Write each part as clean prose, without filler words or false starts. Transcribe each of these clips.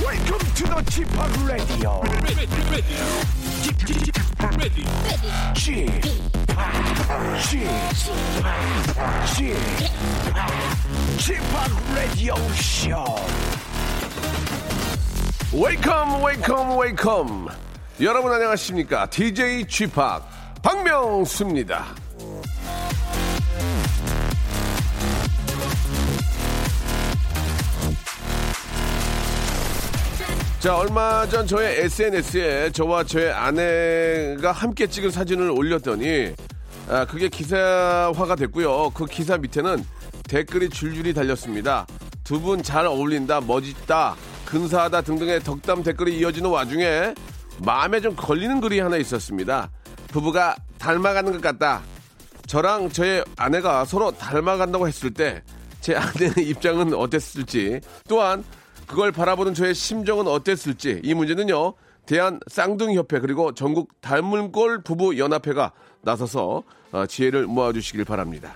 Welcome to the G-POP Radio. G-POP Radio Show. Welcome, welcome, welcome. 여러분 안녕하십니까? DJ G-POP 박명수입니다. 자, 얼마 전 저의 SNS에 저와 저의 아내가 함께 찍은 사진을 올렸더니 그게 기사화가 됐고요. 그 기사 밑에는 댓글이 줄줄이 달렸습니다. 두 분 잘 어울린다, 멋있다, 근사하다 등등의 덕담 댓글이 이어지는 와중에 마음에 좀 걸리는 글이 하나 있었습니다. 부부가 닮아가는 것 같다. 저랑 저의 아내가 서로 닮아간다고 했을 때 제 아내의 입장은 어땠을지, 또한 그걸 바라보는 저의 심정은 어땠을지, 이 문제는요, 대한쌍둥이협회 그리고 전국 닮은꼴 부부연합회가 나서서 지혜를 모아주시길 바랍니다.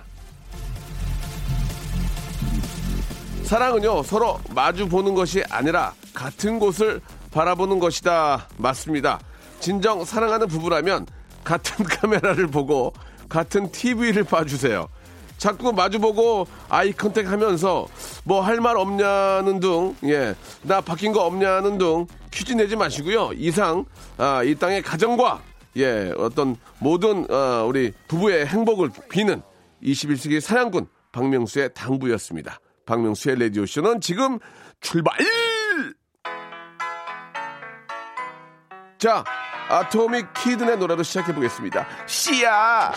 사랑은요, 서로 마주보는 것이 아니라 같은 곳을 바라보는 것이다. 맞습니다. 진정 사랑하는 부부라면 같은 카메라를 보고 같은 TV를 봐주세요. 자꾸 마주보고 아이 컨택하면서 뭐 할 말 없냐는 등, 예, 나 바뀐 거 없냐는 등 퀴즈 내지 마시고요. 이상 이 땅의 가정과, 예, 어떤 모든 우리 부부의 행복을 비는 21세기 사랑꾼 박명수의 당부였습니다. 박명수의 라디오쇼는 지금 출발! 자, 아토미 키든의 노래로 시작해보겠습니다. 씨야!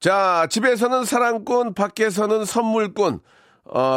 자, 집에서는 사랑꾼, 밖에서는 선물꾼,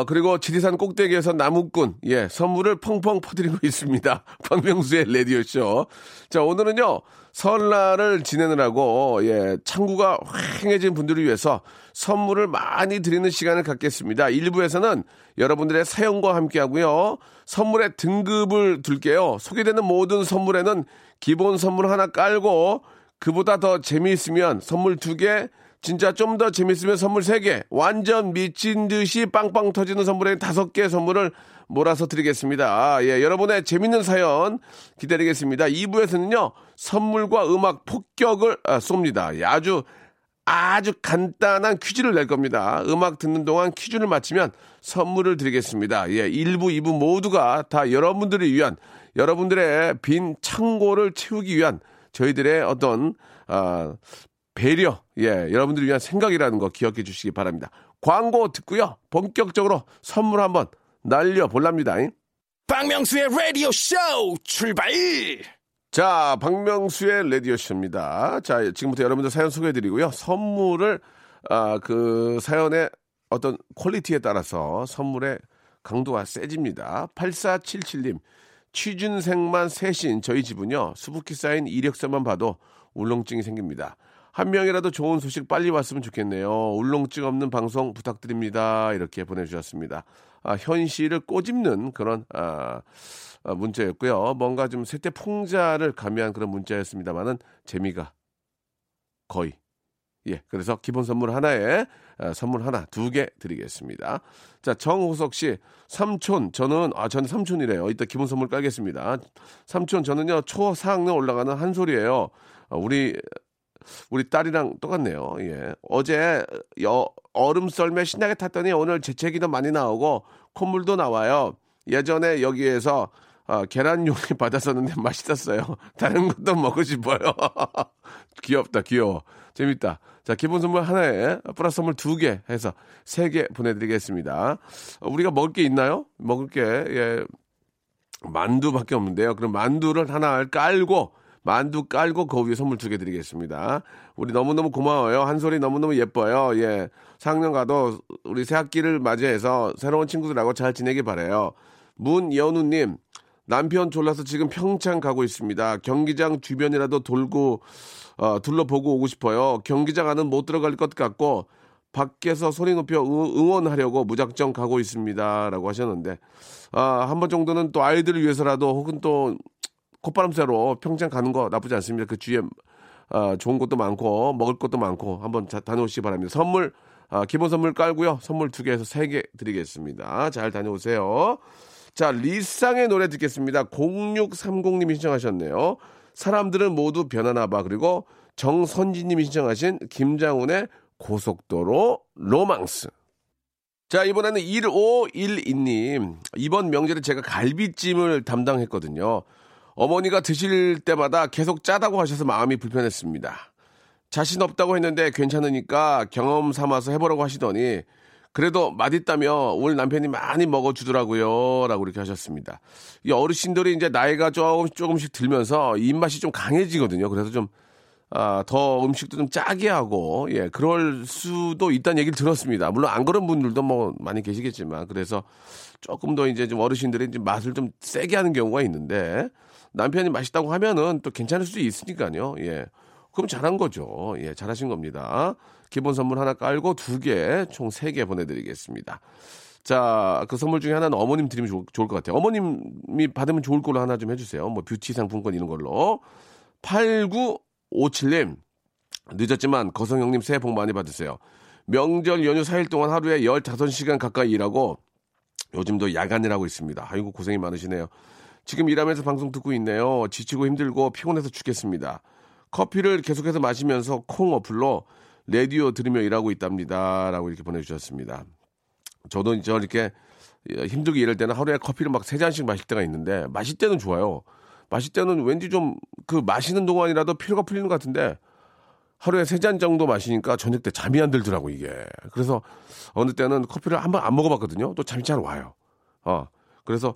그리고 지리산 꼭대기에서 나무꾼, 예, 선물을 펑펑 퍼뜨리고 있습니다. 박명수의 라디오쇼. 자, 오늘은요, 설날을 지내느라고, 예, 창구가 휑해진 분들을 위해서 선물을 많이 드리는 시간을 갖겠습니다. 1부에서는 여러분들의 사연과 함께 하고요, 선물의 등급을 둘게요. 소개되는 모든 선물에는 기본 선물 하나 깔고, 그보다 더 재미있으면 선물 2개, 진짜 좀 더 재밌으면 선물 3개, 완전 미친 듯이 빵빵 터지는 선물에 5개 선물을 몰아서 드리겠습니다. 예, 여러분의 재밌는 사연 기다리겠습니다. 2부에서는요, 선물과 음악 폭격을 쏩니다. 예, 아주 간단한 퀴즈를 낼 겁니다. 음악 듣는 동안 퀴즈를 맞히면 선물을 드리겠습니다. 예, 1부, 2부 모두가 다 여러분들을 위한, 여러분들의 빈 창고를 채우기 위한 저희들의 어떤 배려, 예, 여러분들을 위한 생각이라는 거 기억해 주시기 바랍니다. 광고 듣고요, 본격적으로 선물 한번 날려볼랍니다. 박명수의 라디오 쇼 출발! 자, 박명수의 라디오 쇼입니다. 자, 지금부터 여러분들 사연 소개해 드리고요. 선물을, 그 사연의 어떤 퀄리티에 따라서 선물의 강도가 세집니다. 8477님, 취준생만 셋인 저희 집은요, 수북히 쌓인 이력서만 봐도 울렁증이 생깁니다. 한 명이라도 좋은 소식 빨리 왔으면 좋겠네요. 울렁증 없는 방송 부탁드립니다. 이렇게 보내주셨습니다. 현실을 꼬집는 그런 문자였고요. 뭔가 좀 세태풍자를 가미한 그런 문자였습니다만은 재미가 거의. 예, 그래서 기본 선물 하나에 선물 하나 2개 드리겠습니다. 자, 정호석 씨, 삼촌, 저는 삼촌이래요. 이따 기본 선물 깔겠습니다. 삼촌, 저는요, 초 4학년 올라가는 한솔이에요. 우리 딸이랑 똑같네요. 예. 어제 얼음 썰매 신나게 탔더니 오늘 재채기 도 많이 나오고 콧물도 나와요. 예전에 여기에서 계란 요리 받았었는데 맛있었어요. 다른 것도 먹고 싶어요. 귀엽다, 귀여워. 재밌다. 자, 기본 선물 하나에 플러스 선물 2개 해서 3개 보내드리겠습니다. 우리가 먹을 게 있나요? 먹을 게, 예, 만두밖에 없는데요. 그럼 만두를 하나 깔고, 만두 깔고 그 위에 선물 2개 드리겠습니다. 우리 너무너무 고마워요. 한솔이 너무너무 예뻐요. 예, 4학년 가도 우리 새학기를 맞이해서 새로운 친구들하고 잘 지내길 바라요. 문연우님, 남편 졸라서 지금 평창 가고 있습니다. 경기장 주변이라도 둘러보고 오고 싶어요. 경기장 안은 못 들어갈 것 같고 밖에서 소리 높여 응원하려고 무작정 가고 있습니다. 라고 하셨는데, 한 번 정도는 또 아이들을 위해서라도, 혹은 또 콧바람 쐬러 평창 가는 거 나쁘지 않습니다. 그 주위에 좋은 것도 많고 먹을 것도 많고 한번 다녀오시기 바랍니다. 선물, 기본 선물 깔고요, 선물 2개에서 3개 드리겠습니다. 잘 다녀오세요. 자, 리쌍의 노래 듣겠습니다. 0630님이 신청하셨네요. 사람들은 모두 변하나 봐. 그리고 정선진님이 신청하신 김장훈의 고속도로 로망스. 자, 이번에는 1512님. 이번 명절에 제가 갈비찜을 담당했거든요. 어머니가 드실 때마다 계속 짜다고 하셔서 마음이 불편했습니다. 자신 없다고 했는데 괜찮으니까 경험 삼아서 해보라고 하시더니 그래도 맛있다며 오늘 남편이 많이 먹어주더라고요. 라고 이렇게 하셨습니다. 이 어르신들이 이제 나이가 조금씩 들면서 입맛이 좀 강해지거든요. 그래서 좀 더 음식도 좀 짜게 하고, 예, 그럴 수도 있다는 얘기를 들었습니다. 물론 안 그런 분들도 뭐 많이 계시겠지만, 그래서 조금 더 이제 좀 어르신들이 이제 맛을 좀 세게 하는 경우가 있는데, 남편이 맛있다고 하면은 또 괜찮을 수도 있으니까요. 예. 그럼 잘한 거죠. 예, 잘하신 겁니다. 기본 선물 하나 깔고 2개, 총 3개 보내드리겠습니다. 자, 그 선물 중에 하나는 어머님 드리면 좋을 것 같아요. 어머님이 받으면 좋을 걸로 하나 좀 해주세요. 뭐 뷰티 상품권 이런 걸로. 8957님, 늦었지만 거성형님 새해 복 많이 받으세요. 명절 연휴 4일 동안 하루에 15시간 가까이 일하고 요즘도 야간 일하고 있습니다. 아이고 고생이 많으시네요. 지금 일하면서 방송 듣고 있네요. 지치고 힘들고 피곤해서 죽겠습니다. 커피를 계속해서 마시면서 콩 어플로 라디오 들으며 일하고 있답니다. 라고 이렇게 보내주셨습니다. 저도 이제 이렇게 힘들게 일할 때는 하루에 커피를 막 3잔씩 마실 때가 있는데, 마실 때는 좋아요. 마실 때는 왠지 좀 그 마시는 동안이라도 피로가 풀리는 것 같은데, 하루에 3잔 정도 마시니까 저녁 때 잠이 안 들더라고, 이게. 그래서 어느 때는 커피를 한 번 안 먹어봤거든요. 또 잠이 잘 와요. 그래서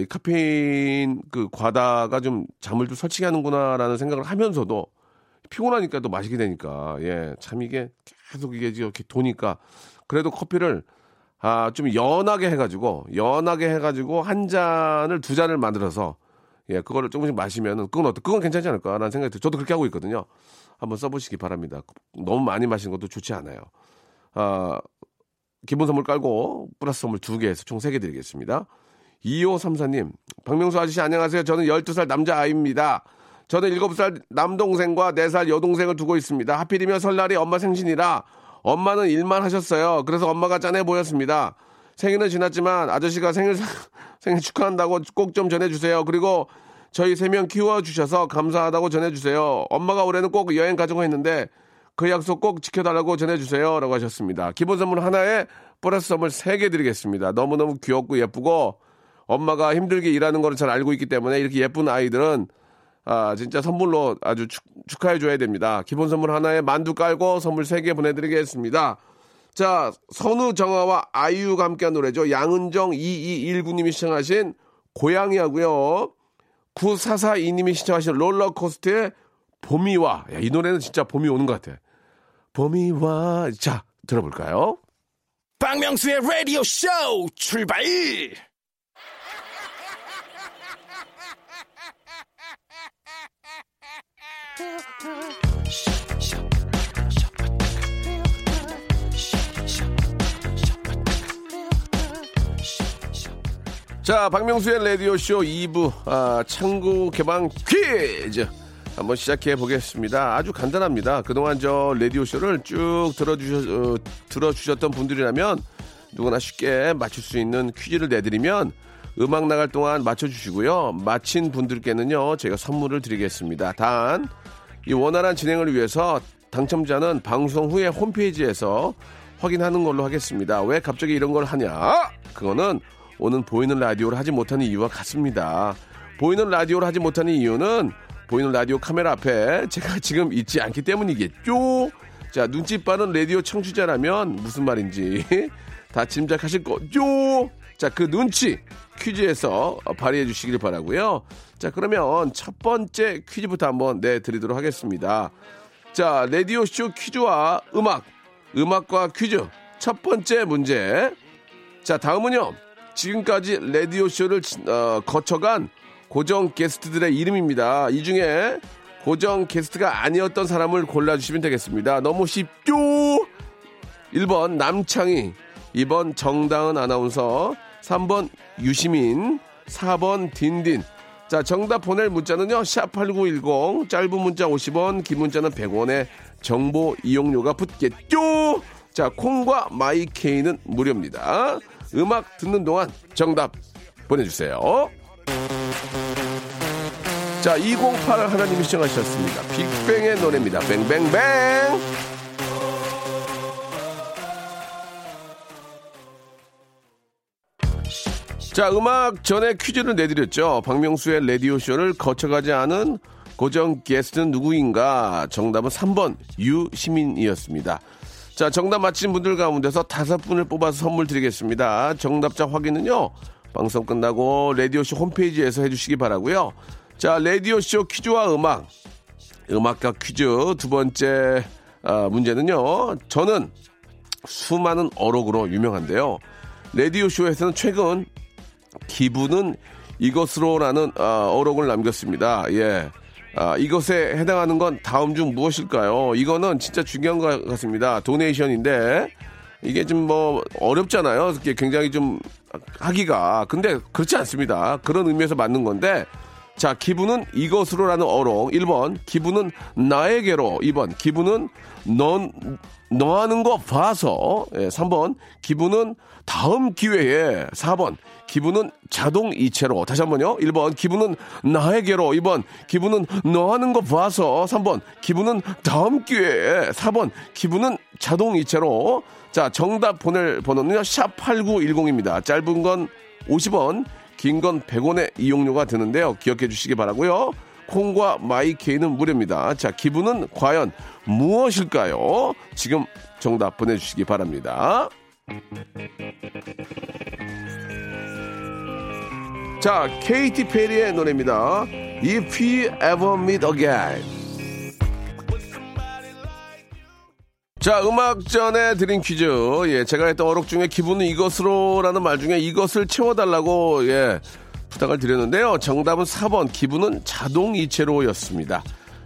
이 카페인 그 과다가 좀 잠을 좀 설치게 하는구나라는 생각을 하면서도 피곤하니까 또 마시게 되니까, 예, 참 이게 계속 이게 이렇게 도니까 그래도 커피를 좀 연하게 해가지고 한 잔을 2잔을 만들어서, 예, 그거를 조금씩 마시면은 그건 괜찮지 않을까라는 생각이 들어요. 저도 그렇게 하고 있거든요. 한번 써보시기 바랍니다. 너무 많이 마시는 것도 좋지 않아요. 기본 선물 깔고 플러스 선물 2개 해서 총 3개 드리겠습니다. 2534님, 박명수 아저씨 안녕하세요. 저는 12살 남자아이입니다. 저는 7살 남동생과 4살 여동생을 두고 있습니다. 하필이면 설날이 엄마 생신이라 엄마는 일만 하셨어요. 그래서 엄마가 짠해 보였습니다. 생일은 지났지만 아저씨가 생일 축하한다고 꼭 좀 전해주세요. 그리고 저희 3명 키워주셔서 감사하다고 전해주세요. 엄마가 올해는 꼭 여행 가자고 했는데 그 약속 꼭 지켜달라고 전해주세요. 라고 하셨습니다. 기본 선물 하나에 플러스 선물 3개 드리겠습니다. 너무너무 귀엽고 예쁘고 엄마가 힘들게 일하는 걸 잘 알고 있기 때문에 이렇게 예쁜 아이들은 진짜 선물로 아주 축하해줘야 됩니다. 기본 선물 하나에 만두 깔고 선물 3개 보내드리겠습니다. 자, 선우정아와 아이유가 함께한 노래죠. 양은정 2219님이 시청하신 고양이하고요. 9442님이 시청하신 롤러코스터의 봄이 와. 야, 이 노래는 진짜 봄이 오는 것 같아. 봄이 와. 자, 들어볼까요? 박명수의 라디오 쇼 출발! 자, 박명수의 라디오쇼 2부 창구 개방 퀴즈 한번 시작해 보겠습니다. 아주 간단합니다. 그동안 저 라디오쇼를 쭉 들어주셨던 분들이라면 누구나 쉽게 맞출 수 있는 퀴즈를 내드리면 음악 나갈 동안 맞춰주시고요. 맞힌 분들께는요, 제가 선물을 드리겠습니다. 단, 이 원활한 진행을 위해서 당첨자는 방송 후에 홈페이지에서 확인하는 걸로 하겠습니다. 왜 갑자기 이런 걸 하냐? 그거는 오늘 보이는 라디오를 하지 못하는 이유와 같습니다. 보이는 라디오를 하지 못하는 이유는 보이는 라디오 카메라 앞에 제가 지금 있지 않기 때문이겠죠? 자, 눈치 빠른 라디오 청취자라면 무슨 말인지 다 짐작하실 거죠? 자, 그 눈치 퀴즈에서 발휘해 주시길 바라고요. 자, 그러면 첫 번째 퀴즈부터 한번 내드리도록 하겠습니다. 자, 라디오쇼 퀴즈와 음악과 퀴즈 첫 번째 문제. 자, 다음은요. 지금까지 라디오쇼를 거쳐간 고정 게스트들의 이름입니다. 이 중에 고정 게스트가 아니었던 사람을 골라주시면 되겠습니다. 너무 쉽죠? 1번 남창희, 2번 정다은 아나운서, 3번 유시민, 4번 딘딘. 자, 정답 보낼 문자는요. 샵8910, 짧은 문자 50원, 긴 문자는 100원에 정보 이용료가 붙겠죠. 자, 콩과 마이케이는 무료입니다. 음악 듣는 동안 정답 보내주세요. 자, 208 하나님이 시청하셨습니다. 빅뱅의 노래입니다. 뱅뱅뱅. 자, 음악 전에 퀴즈를 내드렸죠. 박명수의 라디오쇼를 거쳐가지 않은 고정 게스트는 누구인가? 정답은 3번 유시민이었습니다. 자, 정답 맞힌 분들 가운데서 5분을 뽑아서 선물 드리겠습니다. 정답자 확인은요, 방송 끝나고 라디오쇼 홈페이지에서 해주시기 바라고요. 자, 라디오쇼 퀴즈와 음악과 퀴즈 두 번째 문제는요. 저는 수많은 어록으로 유명한데요. 라디오쇼에서는 최근 기분은 이것으로라는 어록을 남겼습니다. 예, 이것에 해당하는 건 다음 중 무엇일까요? 이거는 진짜 중요한 것 같습니다. 도네이션인데 이게 좀 뭐 어렵잖아요. 굉장히 좀 하기가. 근데 그렇지 않습니다. 그런 의미에서 맞는 건데, 자, 기분은 이것으로라는 어록. 1번 기분은 나에게로, 2번 기분은 너 하는 거 봐서, 3번 기분은 다음 기회에, 4번 기분은 자동이체로. 다시 한번요. 1번 기분은 나에게로, 2번 기분은 너 하는 거 봐서, 3번 기분은 다음 기회에, 4번 기분은 자동이체로. 자, 정답 보낼 번호는요, 샵8910입니다. 짧은 건 50원, 긴 건 100원의 이용료가 드는데요. 기억해 주시기 바라고요. 콩과 마이케이는 무료입니다. 자, 기분은 과연 무엇일까요? 지금 정답 보내주시기 바랍니다. 자, 케이티 페리의 노래입니다. If We Ever Meet Again. 자, 음악 전에 드린 퀴즈. 예, 제가 했던 어록 중에 기분은 이것으로라는 말 중에 이것을 채워달라고, 예, 부탁을 드렸는데요. 정답은 4번 기분은 자동이체로였습니다.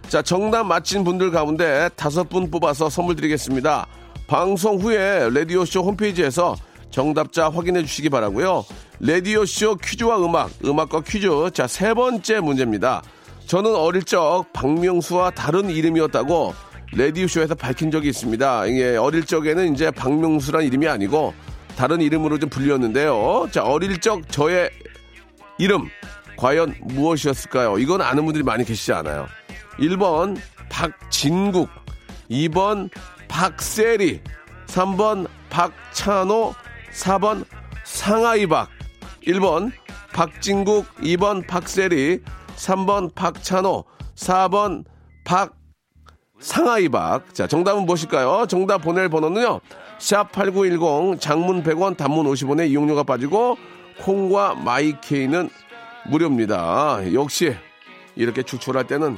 자, 정답 맞힌 분들 가운데 5분 뽑아서 선물 드리겠습니다. 방송 후에 라디오쇼 홈페이지에서 정답자 확인해 주시기 바라고요. 라디오쇼 퀴즈와 음악과 퀴즈. 자, 세 번째 문제입니다. 저는 어릴 적 박명수와 다른 이름이었다고 라디오쇼에서 밝힌 적이 있습니다. 이게 어릴 적에는 이제 박명수란 이름이 아니고 다른 이름으로 좀 불렸는데요. 자, 어릴 적 저의 이름 과연 무엇이었을까요? 이건 아는 분들이 많이 계시지 않아요. 1번 박진국, 2번 박세리, 3번 박찬호, 4번 상하이박. 1번 박진국, 2번 박세리, 3번 박찬호, 4번 박 상하이박. 자, 정답은 무엇일까요? 정답 보낼 번호는요, 샵8910, 장문 100원, 단문 50원에 이용료가 빠지고 콩과 마이케이는 무료입니다. 역시 이렇게 추출할 때는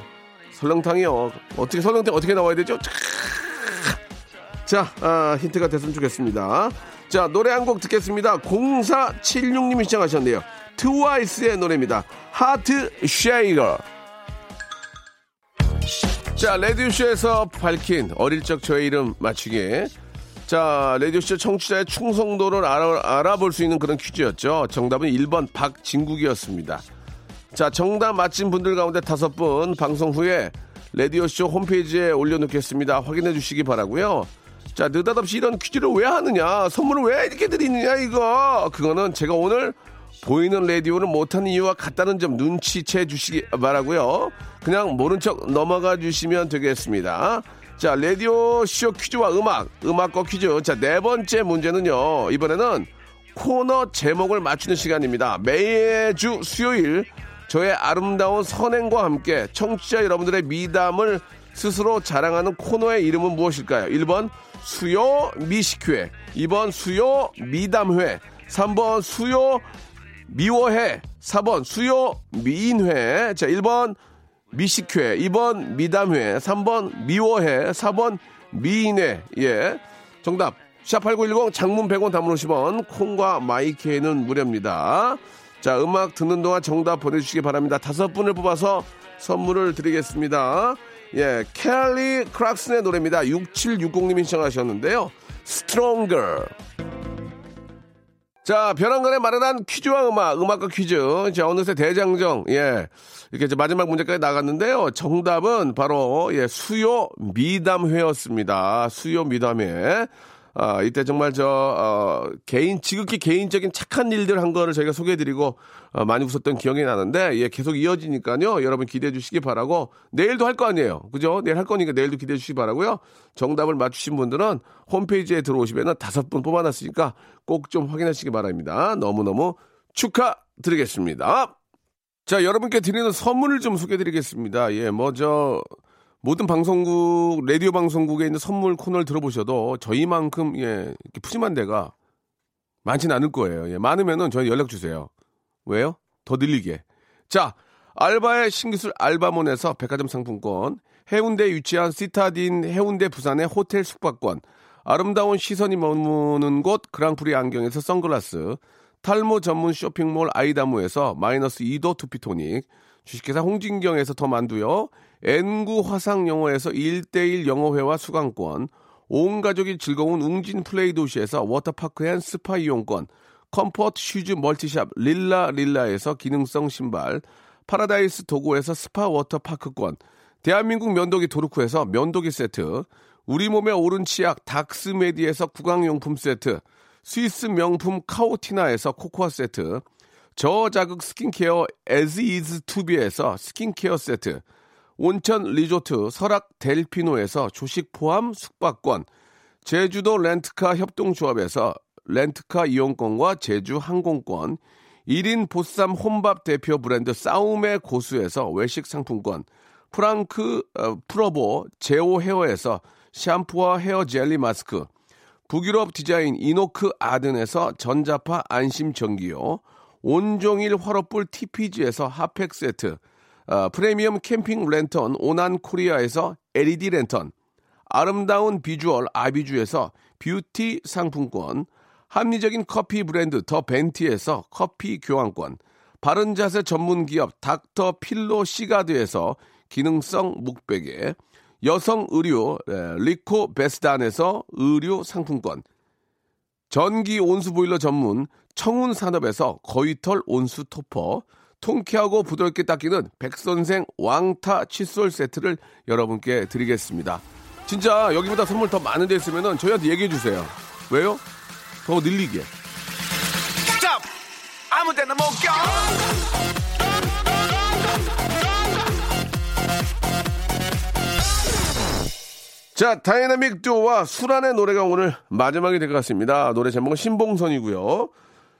설렁탕이요. 어떻게 설렁탕 어떻게 나와야 되죠? 자, 힌트가 됐으면 좋겠습니다. 자, 노래 한 곡 듣겠습니다. 0476님이 시청하셨네요. 트와이스의 노래입니다. 하트 쉐이거. 자, 라디오쇼에서 밝힌 어릴 적 저의 이름 맞추기. 자, 라디오쇼 청취자의 충성도를 알아볼 수 있는 그런 퀴즈였죠. 정답은 1번 박진국이었습니다. 자, 정답 맞힌 분들 가운데 5분 방송 후에 라디오쇼 홈페이지에 올려놓겠습니다. 확인해 주시기 바라고요. 자, 느닷없이 이런 퀴즈를 왜 하느냐, 선물을 왜 이렇게 드리느냐, 이거, 그거는 제가 오늘 보이는 라디오를 못하는 이유와 같다는 점 눈치채 주시기 바라고요. 그냥 모른 척 넘어가 주시면 되겠습니다. 자, 라디오쇼 퀴즈와 음악과 퀴즈. 자, 네 번째 문제는요, 이번에는 코너 제목을 맞추는 시간입니다. 매주 수요일 저의 아름다운 선행과 함께 청취자 여러분들의 미담을 스스로 자랑하는 코너의 이름은 무엇일까요? 1번 수요 미식회, 2번 수요 미담회, 3번 수요 미워회, 4번 수요 미인회. 자, 1번 미식회, 2번 미담회, 3번 미워회, 4번 미인회. 예, 정답 샷8910, 장문 100원, 단문 50원, 콩과 마이케이는 무료입니다. 자, 음악 듣는 동안 정답 보내주시기 바랍니다. 5분을 뽑아서 선물을 드리겠습니다. 예, 켈리 크락슨의 노래입니다. 6760님이 신청하셨는데요, Stronger. 자, 벼랑간에 마련한 퀴즈와 음악과 퀴즈. 자, 어느새 대장정, 예, 이렇게 이제 마지막 문제까지 나갔는데요. 정답은 바로, 예, 수요 미담회였습니다. 수요 미담회. 아, 이때 정말 지극히 개인적인 착한 일들 한 거를 저희가 소개해드리고, 많이 웃었던 기억이 나는데, 예, 계속 이어지니까요. 여러분 기대해 주시기 바라고, 내일도 할 거 아니에요. 그죠? 내일 할 거니까 내일도 기대해 주시기 바라고요. 정답을 맞추신 분들은 홈페이지에 들어오시면 5분 뽑아놨으니까 꼭 좀 확인하시기 바랍니다. 너무너무 축하드리겠습니다. 자, 여러분께 드리는 선물을 좀 소개해드리겠습니다. 예, 모든 방송국, 라디오 방송국에 있는 선물 코너를 들어보셔도 저희만큼, 예, 이렇게 푸짐한 데가 많진 않을 거예요. 예, 많으면은 저희 연락 주세요. 왜요? 더 늘리게. 자, 알바의 신기술 알바몬에서 백화점 상품권, 해운대에 위치한 시타딘 해운대 부산의 호텔 숙박권, 아름다운 시선이 머무는 곳 그랑프리 안경에서 선글라스, 탈모 전문 쇼핑몰 아이다무에서 -2도 투피토닉, 주식회사 홍진경에서 더 만두요, N9 화상영어에서 1:1 영어회화 수강권, 온 가족이 즐거운 웅진 플레이 도시에서 워터파크 앤 스파 이용권, 컴포트 슈즈 멀티샵 릴라릴라에서 기능성 신발, 파라다이스 도고에서 스파 워터파크권, 대한민국 면도기 도르쿠에서 면도기 세트, 우리 몸의 오른 치약 닥스메디에서 구강용품 세트, 스위스 명품 카오티나에서 코코아 세트, 저자극 스킨케어 에즈이즈 투비에서 스킨케어 세트, 온천 리조트 설악 델피노에서 조식 포함 숙박권, 제주도 렌트카 협동조합에서 렌트카 이용권과 제주 항공권, 1인 보쌈 혼밥 대표 브랜드 싸움의 고수에서 외식 상품권, 프로보 제오 헤어에서 샴푸와 헤어 젤리 마스크, 북유럽 디자인 이노크 아든에서 전자파 안심 전기요, 온종일 화로불 TPG에서 핫팩 세트, 프리미엄 캠핑 랜턴 오난 코리아에서 LED 랜턴, 아름다운 비주얼 아비주에서 뷰티 상품권, 합리적인 커피 브랜드 더 벤티에서 커피 교환권, 바른자세 전문기업 닥터필로 시가드에서 기능성 목베개, 여성 의류 리코 베스단에서 의류 상품권, 전기 온수보일러 전문 청운산업에서 거위털 온수 토퍼, 통쾌하고 부드럽게 닦이는 백선생 왕타 칫솔 세트를 여러분께 드리겠습니다. 진짜 여기보다 선물 더 많은 데 있으면 저희한테 얘기해 주세요. 왜요? 더 늘리게. 스탑! 아무 데나 못 껴! 자, 다이나믹 듀오와 수란의 노래가 오늘 마지막이 될 것 같습니다. 노래 제목은 신봉선이고요.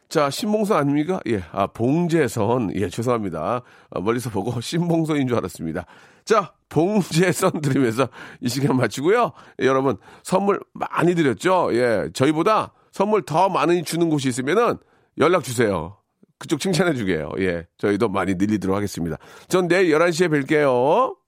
자, 신봉선 아닙니까? 예, 봉제선. 예, 죄송합니다. 멀리서 보고 신봉선인 줄 알았습니다. 자, 봉제선 들으면서 이 시간 마치고요. 예, 여러분, 선물 많이 드렸죠? 예, 저희보다 선물 더 많이 주는 곳이 있으면은 연락 주세요. 그쪽 칭찬해 주게요. 예, 저희도 많이 늘리도록 하겠습니다. 전 내일 11시에 뵐게요.